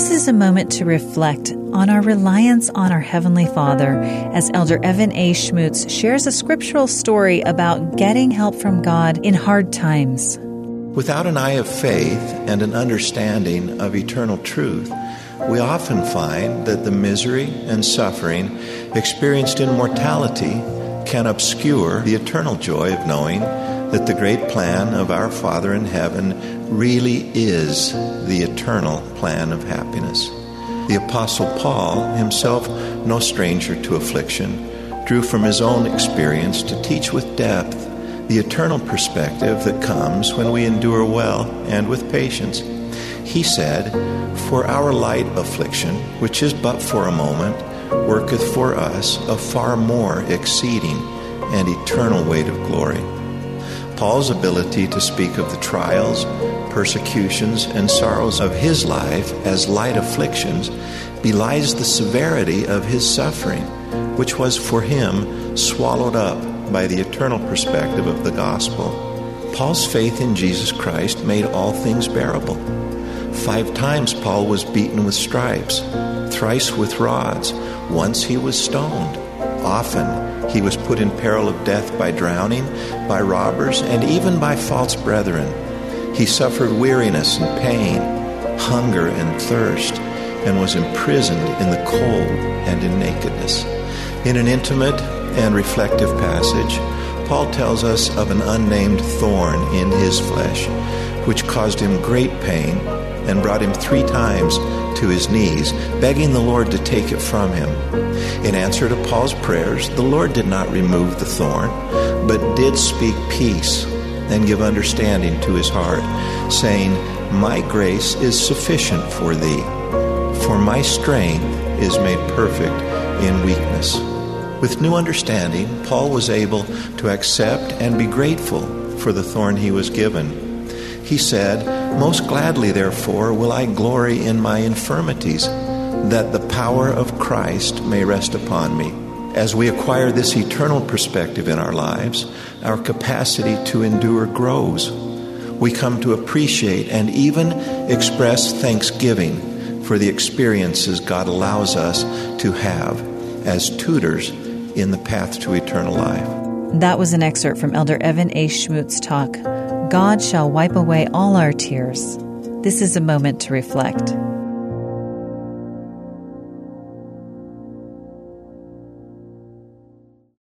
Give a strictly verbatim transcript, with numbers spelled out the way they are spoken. This is a moment to reflect on our reliance on our Heavenly Father as Elder Evan A. Schmutz shares a scriptural story about getting help from God in hard times. Without an eye of faith and an understanding of eternal truth, we often find that the misery and suffering experienced in mortality can obscure the eternal joy of knowing that the great plan of our Father in heaven really is the eternal plan of happiness. The Apostle Paul, himself no stranger to affliction, drew from his own experience to teach with depth the eternal perspective that comes when we endure well and with patience. He said, "For our light affliction, which is but for a moment, worketh for us a far more exceeding and eternal weight of glory." Paul's ability to speak of the trials, persecutions, and sorrows of his life as light afflictions belies the severity of his suffering, which was for him swallowed up by the eternal perspective of the gospel. Paul's faith in Jesus Christ made all things bearable. Five times Paul was beaten with stripes, thrice with rods, once he was stoned, often he was put in peril of death by drowning, by robbers, and even by false brethren. He suffered weariness and pain, hunger and thirst, and was imprisoned in the cold and in nakedness. In an intimate and reflective passage, Paul tells us of an unnamed thorn in his flesh, which caused him great pain and brought him three times to his knees, begging the Lord to take it from him. In answer to Paul's prayers, the Lord did not remove the thorn, but did speak peace and give understanding to his heart, saying, "My grace is sufficient for thee, for my strength is made perfect in weakness." With new understanding, Paul was able to accept and be grateful for the thorn he was given. He said, "Most gladly, therefore, will I glory in my infirmities, that the power of Christ may rest upon me." As we acquire this eternal perspective in our lives, our capacity to endure grows. We come to appreciate and even express thanksgiving for the experiences God allows us to have as tutors in the path to eternal life. That was an excerpt from Elder Evan A. Schmutz's talk, "God Shall Wipe Away All Our Tears." This is a moment to reflect.